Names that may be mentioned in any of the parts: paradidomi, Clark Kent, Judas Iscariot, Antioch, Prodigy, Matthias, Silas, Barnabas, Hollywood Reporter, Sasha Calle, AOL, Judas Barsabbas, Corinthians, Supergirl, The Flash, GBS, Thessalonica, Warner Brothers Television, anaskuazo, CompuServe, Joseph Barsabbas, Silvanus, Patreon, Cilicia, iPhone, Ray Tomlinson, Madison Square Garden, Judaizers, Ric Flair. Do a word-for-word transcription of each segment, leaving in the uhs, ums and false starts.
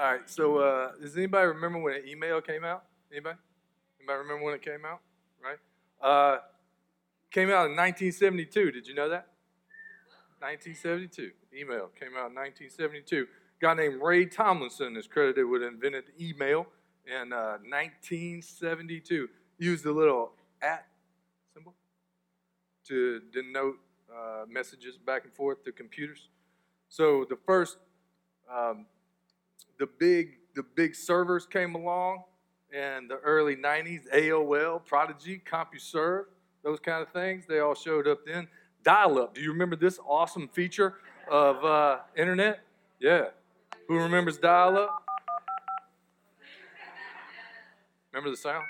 All right, so uh, does anybody remember when an email came out? Anybody? Anybody remember when it came out? Right? Uh, came out in nineteen seventy-two. Did you know that? nineteen seventy-two. Email came out in nineteen seventy-two. A guy named Ray Tomlinson is credited with inventing email in uh, nineteen seventy-two. Used a little at symbol to denote uh, messages back and forth to computers. So the first, um, the big, the big servers came along in the early nineties. A O L, Prodigy, CompuServe, those kind of things. They all showed up then. Dial-up. Do you remember this awesome feature of uh, internet? Yeah. Who remembers dial-up? Remember the sound?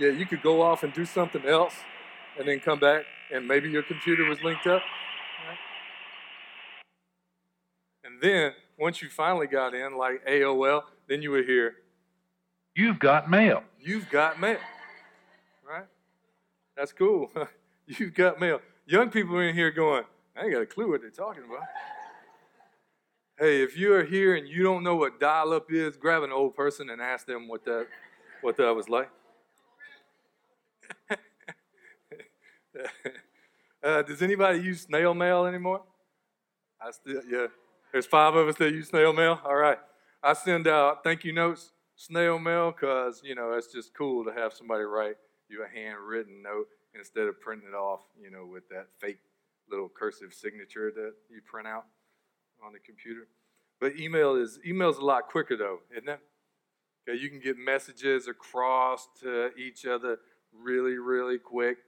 Yeah, you could go off and do something else and then come back, and maybe your computer was linked up. And then, once you finally got in, like A O L, then you would hear, "You've got mail. You've got mail." Right? That's cool. You've got mail. Young people are in here going, "I ain't got a clue what they're talking about." Hey, if you're here and you don't know what dial-up is, grab an old person and ask them what that, what that was like. uh, does anybody use snail mail anymore? I still, yeah. There's five of us that use snail mail. All right. I send out thank you notes, snail mail, because, you know, it's just cool to have somebody write you a handwritten note instead of printing it off, you know, with that fake little cursive signature that you print out on the computer. But email is email's a lot quicker, though, isn't it? Okay, you can get messages across to each other really, really quick.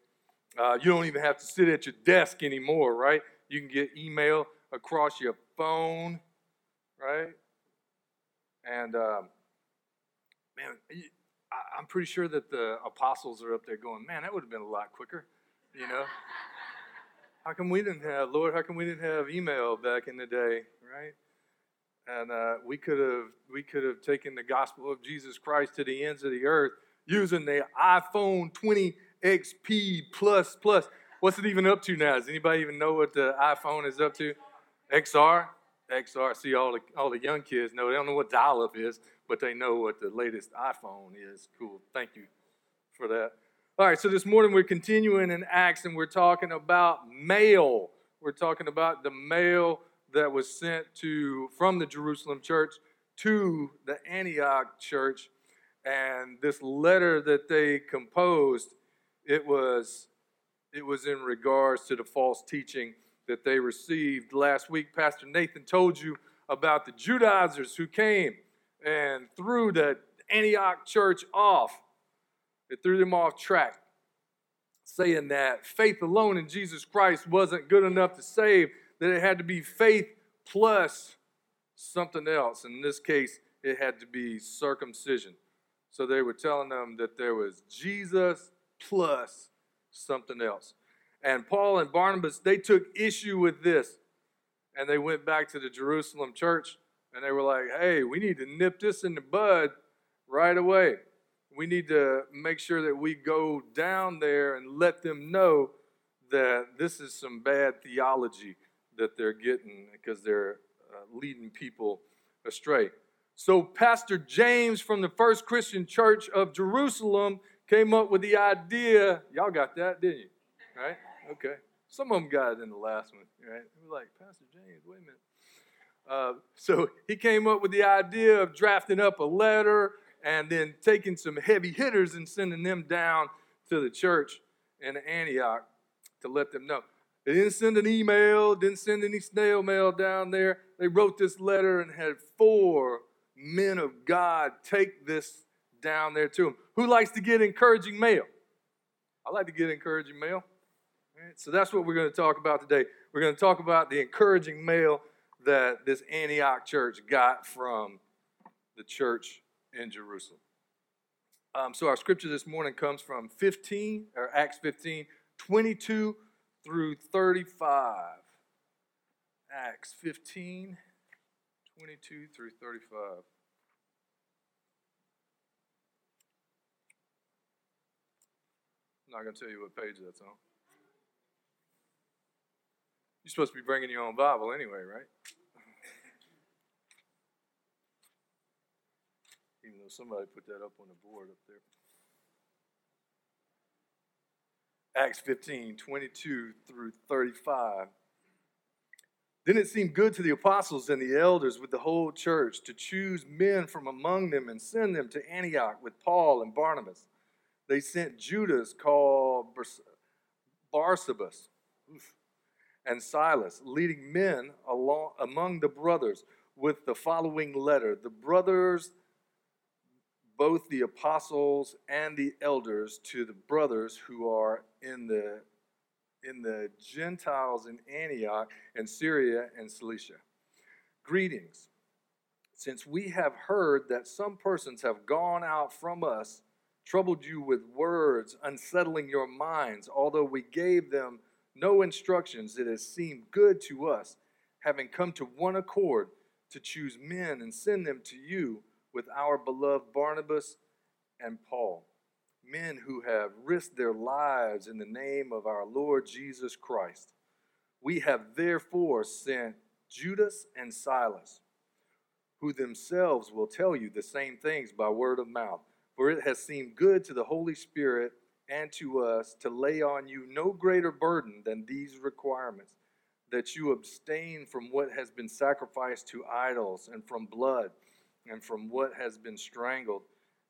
Uh, you don't even have to sit at your desk anymore, right? You can get email across your phone, right? And, um, man, I'm pretty sure that the apostles are up there going, man, that would have been a lot quicker, you know? How come we didn't have, Lord, how come we didn't have email back in the day, right? And uh, we could have we could have taken the gospel of Jesus Christ to the ends of the earth using the iPhone twenty X P plus plus. What's it even up to now? Does anybody even know what the iPhone is up to? X R? X R. See, all the all the young kids know. They don't know what dial-up is, but they know what the latest iPhone is. Cool. Thank you for that. All right, so this morning we're continuing in Acts, and we're talking about mail. We're talking about the mail that was sent to from the Jerusalem church to the Antioch church. And this letter that they composed, it was... It was in regards to the false teaching that they received. Last week, Pastor Nathan told you about the Judaizers who came and threw the Antioch church off. They threw them off track, saying that faith alone in Jesus Christ wasn't good enough to save, that it had to be faith plus something else. In this case, it had to be circumcision. So they were telling them that there was Jesus plus something else. And Paul and Barnabas, they took issue with this, and they went back to the Jerusalem church, and they were like, hey, we need to nip this in the bud right away. We need to make sure that we go down there and let them know that this is some bad theology that they're getting because they're uh, leading people astray. So Pastor James from the First Christian Church of Jerusalem came up with the idea. Y'all got that, didn't you? Right? Okay. Some of them got it in the last one, right? They were like, Pastor James, wait a minute. Uh, so he came up with the idea of drafting up a letter and then taking some heavy hitters and sending them down to the church in Antioch to let them know. They didn't send an email, didn't send any snail mail down there. They wrote this letter and had four men of God take this down there to them. Who likes to get encouraging mail? I like to get encouraging mail. All right, so that's what we're going to talk about today. We're going to talk about the encouraging mail that this Antioch church got from the church in Jerusalem. Um, so our scripture this morning comes from fifteen, or Acts fifteen, twenty-two through thirty-five. Acts fifteen, twenty-two through thirty-five. I'm not going to tell you what page that's on. You're supposed to be bringing your own Bible anyway, right? Even though somebody put that up on the board up there. Acts fifteen, twenty-two through thirty-five. Then it seemed good to the apostles and the elders with the whole church to choose men from among them and send them to Antioch with Paul and Barnabas. They sent Judas, called Barsabbas, and Silas, leading men along among the brothers with the following letter. The brothers, both the apostles and the elders, to the brothers who are in the in the Gentiles in Antioch and Syria and Cilicia. Greetings. Since we have heard that some persons have gone out from us, troubled you with words, unsettling your minds, although we gave them no instructions, it has seemed good to us, having come to one accord, to choose men and send them to you with our beloved Barnabas and Paul, men who have risked their lives in the name of our Lord Jesus Christ. We have therefore sent Judas and Silas, who themselves will tell you the same things by word of mouth. For it has seemed good to the Holy Spirit and to us to lay on you no greater burden than these requirements, that you abstain from what has been sacrificed to idols, and from blood, and from what has been strangled,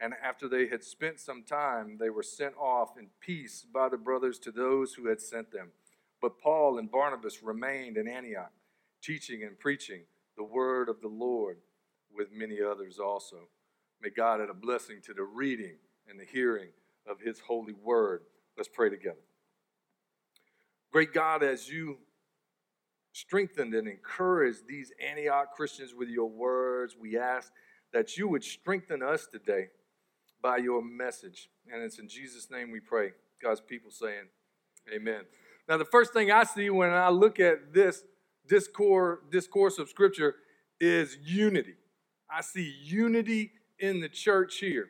And after they had spent some time, they were sent off in peace by the brothers to those who had sent them. But Paul and Barnabas remained in Antioch, teaching and preaching the word of the Lord with many others also. May God add a blessing to the reading and the hearing of his holy word. Let's pray together. Great God, as you strengthened and encouraged these Antioch Christians with your words, we ask that you would strengthen us today by your message. And it's in Jesus' name we pray. God's people saying, amen. Now, the first thing I see when I look at this discourse, discourse of Scripture is unity. I see unity in the church here.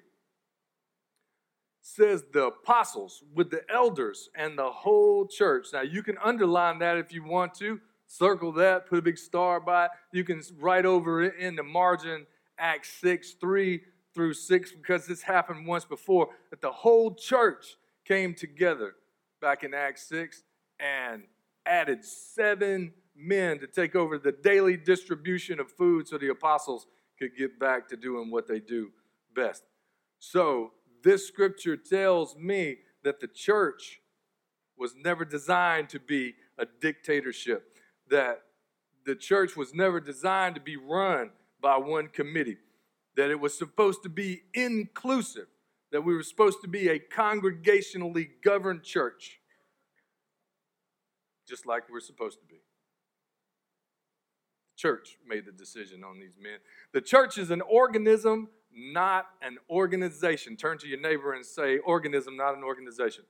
It says the apostles with the elders and the whole church. Now, you can underline that if you want to. Circle that. Put a big star by it. You can write over it in the margin Acts six, three through six, because this happened once before, that the whole church came together back in Acts six and added seven men to take over the daily distribution of food so the apostles could get back to doing what they do best. So this scripture tells me that the church was never designed to be a dictatorship, that the church was never designed to be run by one committee, that it was supposed to be inclusive, that we were supposed to be a congregationally governed church, just like we're supposed to be. The church made the decision on these men. The church is an organism, not an organization. Turn to your neighbor and say, organism, not an organization.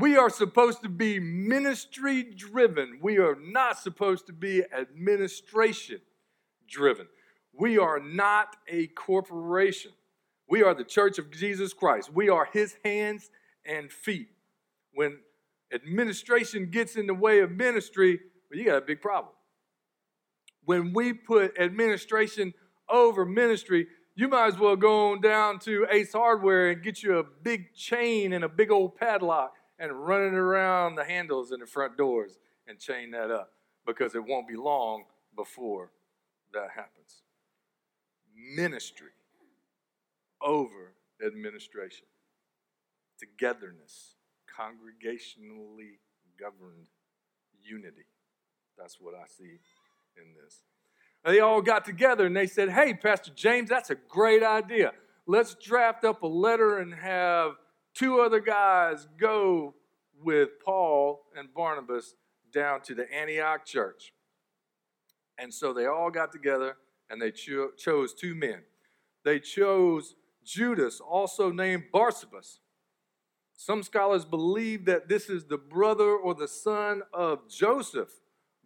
We are supposed to be ministry-driven. We are not supposed to be administration-driven. We are not a corporation. We are the Church of Jesus Christ. We are his hands and feet. When administration gets in the way of ministry, well, you got a big problem. When we put administration over ministry, you might as well go on down to Ace Hardware and get you a big chain and a big old padlock and running around the handles in the front doors and chain that up, because it won't be long before that happens. Ministry over administration. Togetherness, congregationally governed unity. That's what I see in this. And they all got together and they said, hey, Pastor James, that's a great idea. Let's draft up a letter and have two other guys go with Paul and Barnabas down to the Antioch church. And so they all got together and they cho- chose two men. They chose Judas, also named Barsabbas. Some scholars believe that this is the brother or the son of Joseph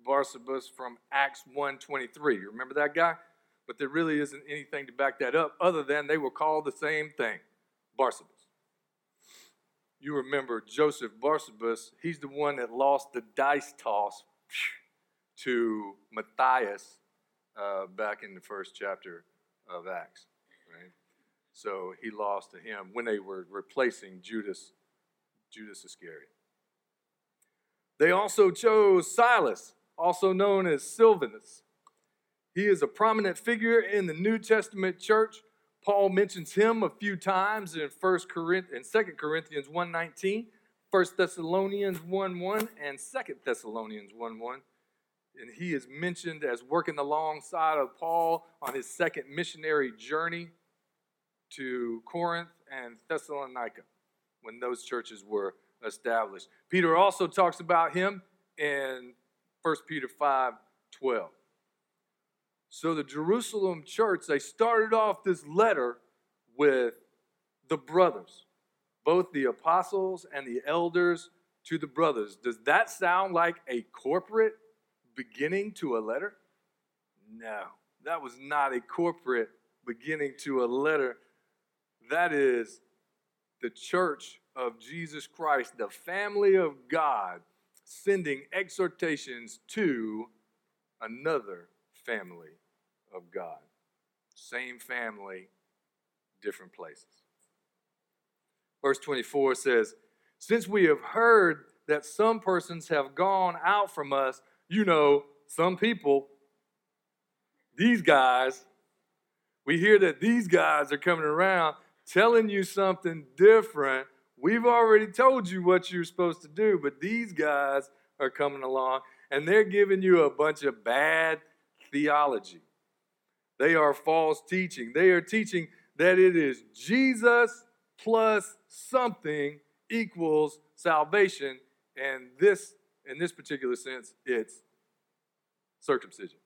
Barsabbas from Acts one twenty-three. You remember that guy? But there really isn't anything to back that up other than they were called the same thing, Barsabbas. You remember Joseph Barsabbas, he's the one that lost the dice toss to Matthias uh, back in the first chapter of Acts. Right? So he lost to him when they were replacing Judas, Judas Iscariot. They also chose Silas, also known as Silvanus. He is a prominent figure in the New Testament church. Paul mentions him a few times in First Corinthians, and Second Corinthians one nineteen, First Thessalonians one one, and Second Thessalonians one one. And he is mentioned as working alongside of Paul on his second missionary journey to Corinth and Thessalonica when those churches were established. Peter also talks about him in First Peter five twelve. So the Jerusalem church, they started off this letter with the brothers, both the apostles and the elders to the brothers. Does that sound like a corporate beginning to a letter? No, that was not a corporate beginning to a letter. That is the church of Jesus Christ, the family of God, sending exhortations to another family of God. Same family, different places. Verse twenty-four says, since we have heard that some persons have gone out from us, you know, some people, these guys, we hear that these guys are coming around telling you something different. We've already told you what you're supposed to do, but these guys are coming along and they're giving you a bunch of bad theology. They are false teaching. They are teaching that it is Jesus plus something equals salvation, and this, in this particular sense, it's circumcision.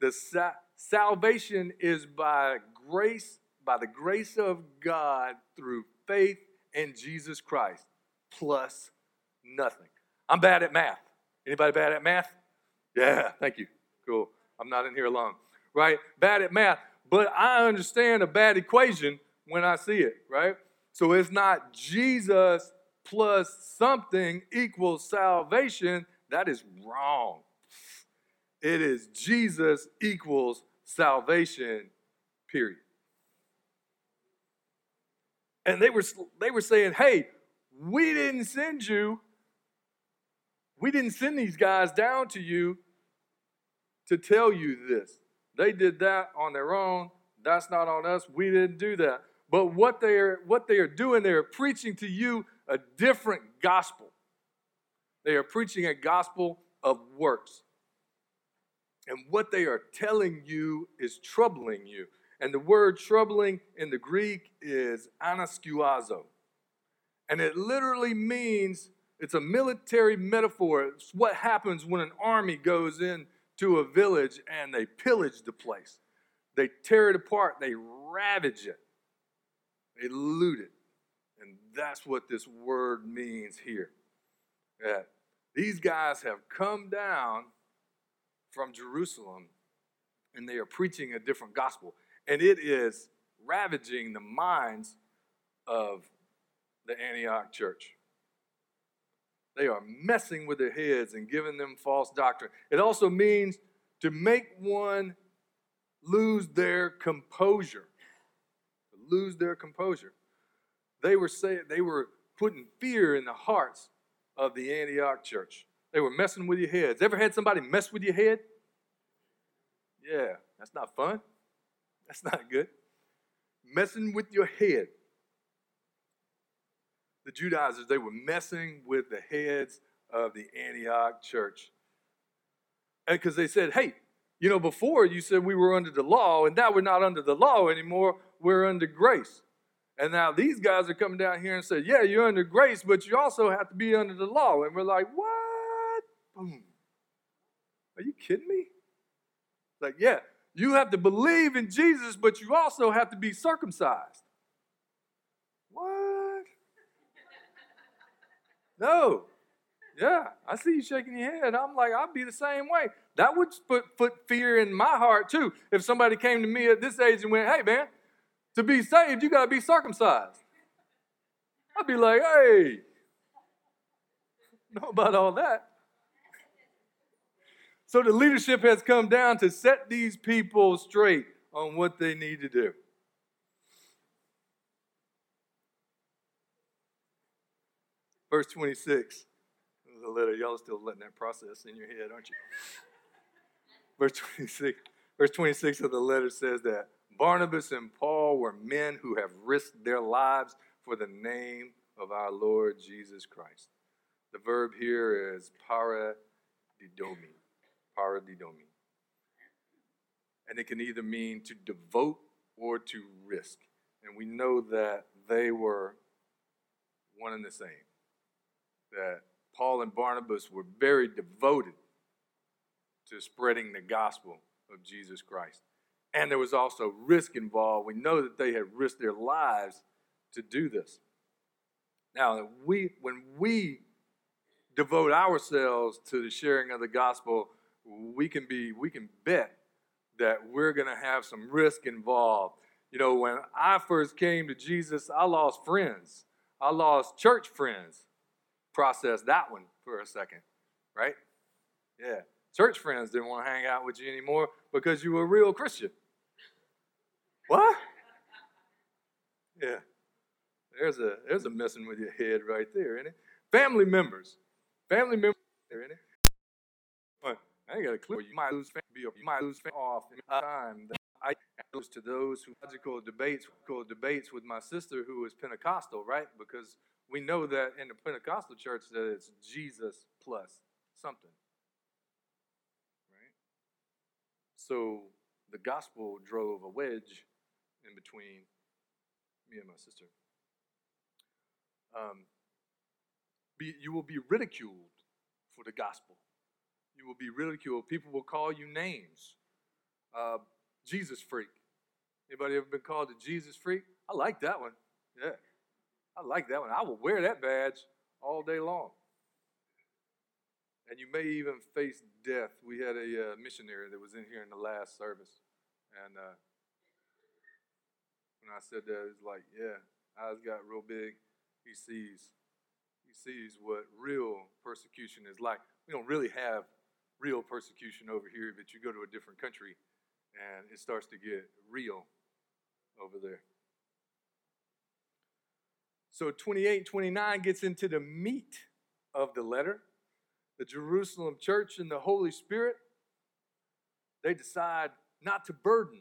The sa- salvation is by grace, by the grace of God through faith in Jesus Christ, plus nothing. I'm bad at math. Anybody bad at math? Yeah, thank you. Cool. I'm not in here alone, right? Bad at math, but I understand a bad equation when I see it, right? So it's not Jesus plus something equals salvation. That is wrong. It is Jesus equals salvation, period. And they were they were saying, hey, we didn't send you, we didn't send these guys down to you to tell you this. They did that on their own. That's not on us. We didn't do that. But what they are what they are doing, they are preaching to you a different gospel. They are preaching a gospel of works. And what they are telling you is troubling you. And the word troubling in the Greek is anaskuazo. And it literally means, it's a military metaphor. It's what happens when an army goes in to a village and they pillage the place. They tear it apart. They ravage it. They loot it. And that's what this word means here. Yeah. These guys have come down from Jerusalem and they are preaching a different gospel. And it is ravaging the minds of the Antioch church. They are messing with their heads and giving them false doctrine. It also means to make one lose their composure. Lose their composure. They were saying, they were putting fear in the hearts of the Antioch church. They were messing with your heads. Ever had somebody mess with your head? Yeah, that's not fun. That's not good. Messing with your head. The Judaizers, they were messing with the heads of the Antioch church. And because they said, hey, you know, before you said we were under the law, and now we're not under the law anymore, we're under grace. And now these guys are coming down here and say, yeah, you're under grace, but you also have to be under the law. And we're like, what? Boom. Are you kidding me? Like, yeah, you have to believe in Jesus, but you also have to be circumcised. What? No. Yeah, I see you shaking your head. I'm like, I'd be the same way. That would put, put fear in my heart, too, if somebody came to me at this age and went, hey, man, to be saved, you got to be circumcised. I'd be like, hey, I know about all that. So the leadership has come down to set these people straight on what they need to do. Verse twenty-six. A letter. Y'all are still letting that process in your head, aren't you? Verse twenty-six. Verse twenty-six of the letter says that Barnabas and Paul were men who have risked their lives for the name of our Lord Jesus Christ. The verb here is paradidomi. Paradidomi. And it can either mean to devote or to risk. And we know that they were one and the same. That Paul and Barnabas were very devoted to spreading the gospel of Jesus Christ. And there was also risk involved. We know that they had risked their lives to do this. Now, we, when we devote ourselves to the sharing of the gospel, we can be, we can bet that we're going to have some risk involved. You know, when I first came to Jesus, I lost friends. I lost church friends. Process that one for a second, right? Yeah. Church friends didn't want to hang out with you anymore because you were a real Christian. What? Yeah. There's a there's a messing with your head right there, isn't it? Family members. Family members there, isn't it? But I ain't got a clue. You might lose family. You might lose family off the time that I goes to those who logical debates, logical debates with my sister who is Pentecostal, right? Because we know that in the Pentecostal church that it's Jesus plus something, right? So the gospel drove a wedge in between me and my sister. Um, be, you will be ridiculed for the gospel. You will be ridiculed. People will call you names. Uh, Jesus freak. Anybody ever been called a Jesus freak? I like that one. Yeah. I like that one. I will wear that badge all day long. And you may even face death. We had a uh, missionary that was in here in the last service. And uh, when I said that, it's like, yeah, eyes got real big. He sees. He sees what real persecution is like. We don't really have real persecution over here, but you go to a different country, and it starts to get real over there. So twenty-eight, twenty-nine gets into the meat of the letter. The Jerusalem church and the Holy Spirit, they decide not to burden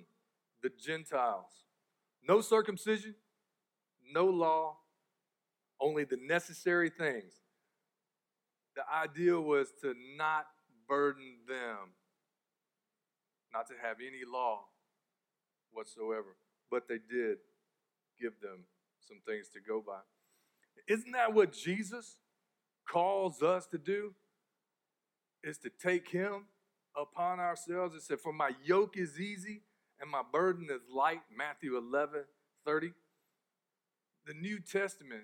the Gentiles. No circumcision, no law, only the necessary things. The idea was to not burden them, not to have any law whatsoever. But they did give them some things to go by. Isn't that what Jesus calls us to do? Is to take him upon ourselves and say, for my yoke is easy and my burden is light, Matthew eleven thirty. The New Testament,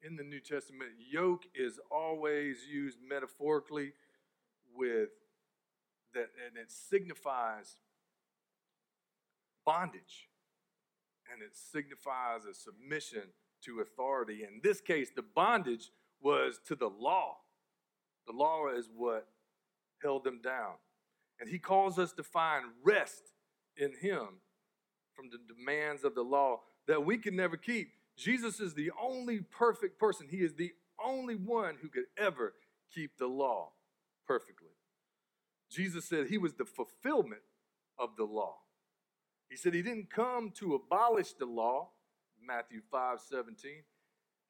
in the New Testament, yoke is always used metaphorically with that, and it signifies bondage. And it signifies a submission to authority. In this case, the bondage was to the law. The law is what held them down. And he calls us to find rest in him from the demands of the law that we can never keep. Jesus is the only perfect person. He is the only one who could ever keep the law perfectly. Jesus said he was the fulfillment of the law. He said he didn't come to abolish the law, Matthew five seventeen.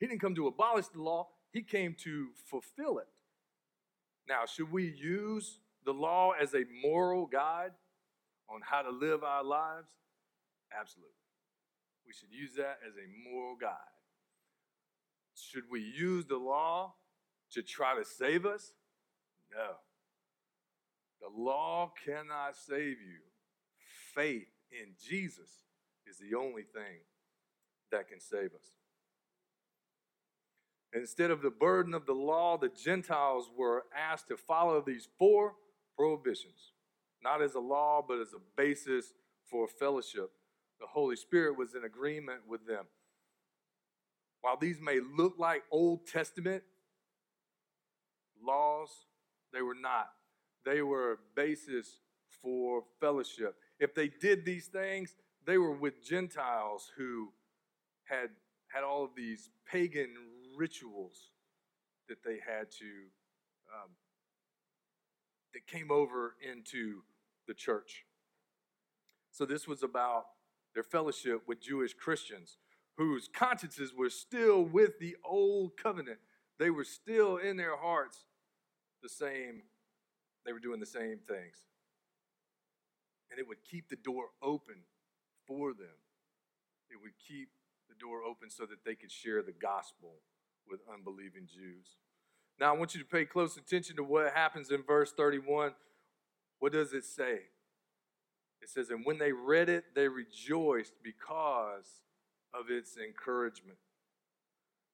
He didn't come to abolish the law. He came to fulfill it. Now, should we use the law as a moral guide on how to live our lives? Absolutely. We should use that as a moral guide. Should we use the law to try to save us? No. The law cannot save you. Faith in Jesus is the only thing that can save us. Instead of the burden of the law, the Gentiles were asked to follow these four prohibitions, not as a law, but as a basis for fellowship. The Holy Spirit was in agreement with them. While these may look like Old Testament laws, they were not. They were a basis for fellowship. If they did these things, they were with Gentiles who had had all of these pagan rituals that they had to, um, that came over into the church. So this was about their fellowship with Jewish Christians whose consciences were still with the old covenant. They were still in their hearts the same. They were doing the same things. And it would keep the door open for them. It would keep the door open so that they could share the gospel with unbelieving Jews. Now, I want you to pay close attention to what happens in verse thirty-one. What does it say? It says, and when they read it, they rejoiced because of its encouragement.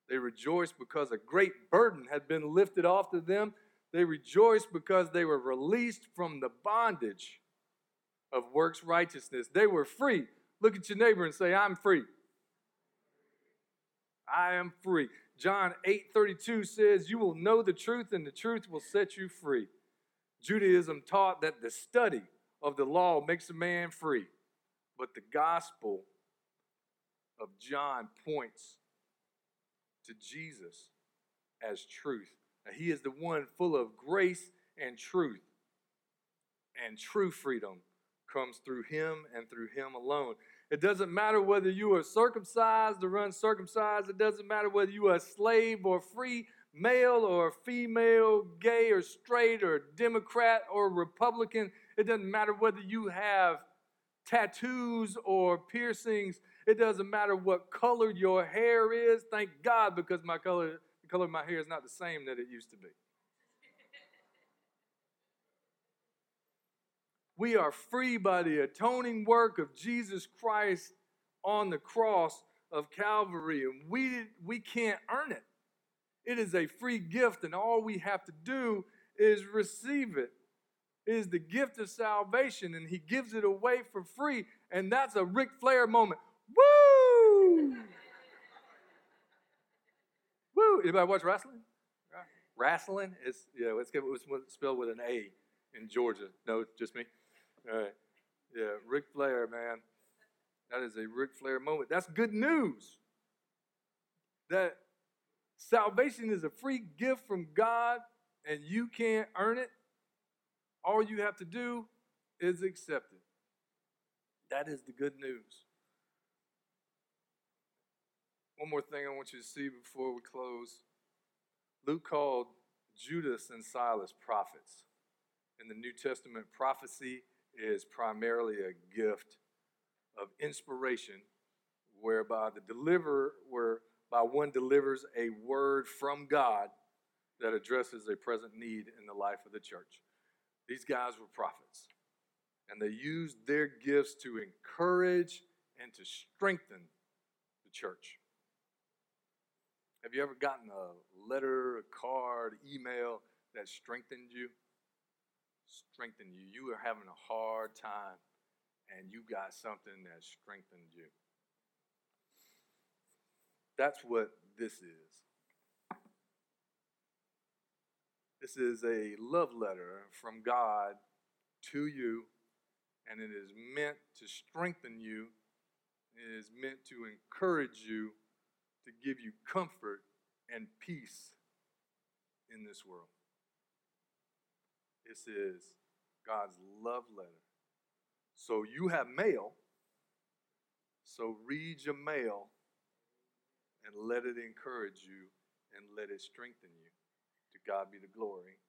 They rejoiced because a great burden had been lifted off to them. They rejoiced because they were released from the bondage of works righteousness. They were free. Look at your neighbor and say, I'm free. I am free. John eight thirty-two says, you will know the truth and the truth will set you free. Judaism taught that the study of the law makes a man free. But the gospel of John points to Jesus as truth. Now, he is the one full of grace and truth. And true freedom comes through him and through him alone. It doesn't matter whether you are circumcised or uncircumcised. It doesn't matter whether you are a slave or free, male or female, gay or straight or Democrat or Republican. It doesn't matter whether you have tattoos or piercings. It doesn't matter what color your hair is. Thank God, because my color, the color of my hair is not the same that it used to be. We are free by the atoning work of Jesus Christ on the cross of Calvary, and we, we can't earn it. It is a free gift, and all we have to do is receive it. It is the gift of salvation, and he gives it away for free, and that's a Ric Flair moment. Woo! Woo! Anybody watch wrestling? Wrestling? It's, yeah, it's, it's spelled with an A in Georgia. No, just me? All right. Yeah, Ric Flair, man. That is a Ric Flair moment. That's good news. That salvation is a free gift from God, and you can't earn it. All you have to do is accept it. That is the good news. One more thing I want you to see before we close. Luke called Judas and Silas prophets. In the New Testament, prophecy is primarily a gift of inspiration, whereby the deliverer, whereby one delivers a word from God that addresses a present need in the life of the church. These guys were prophets, and they used their gifts to encourage and to strengthen the church. Have you ever gotten a letter, a card, email that strengthened you? Strengthen you. You are having a hard time, and you got something that strengthened you. That's what this is. This is a love letter from God to you, and it is meant to strengthen you. It is meant to encourage you, to give you comfort and peace in this world. This is God's love letter. So you have mail. So read your mail and let it encourage you and let it strengthen you. To God be the glory.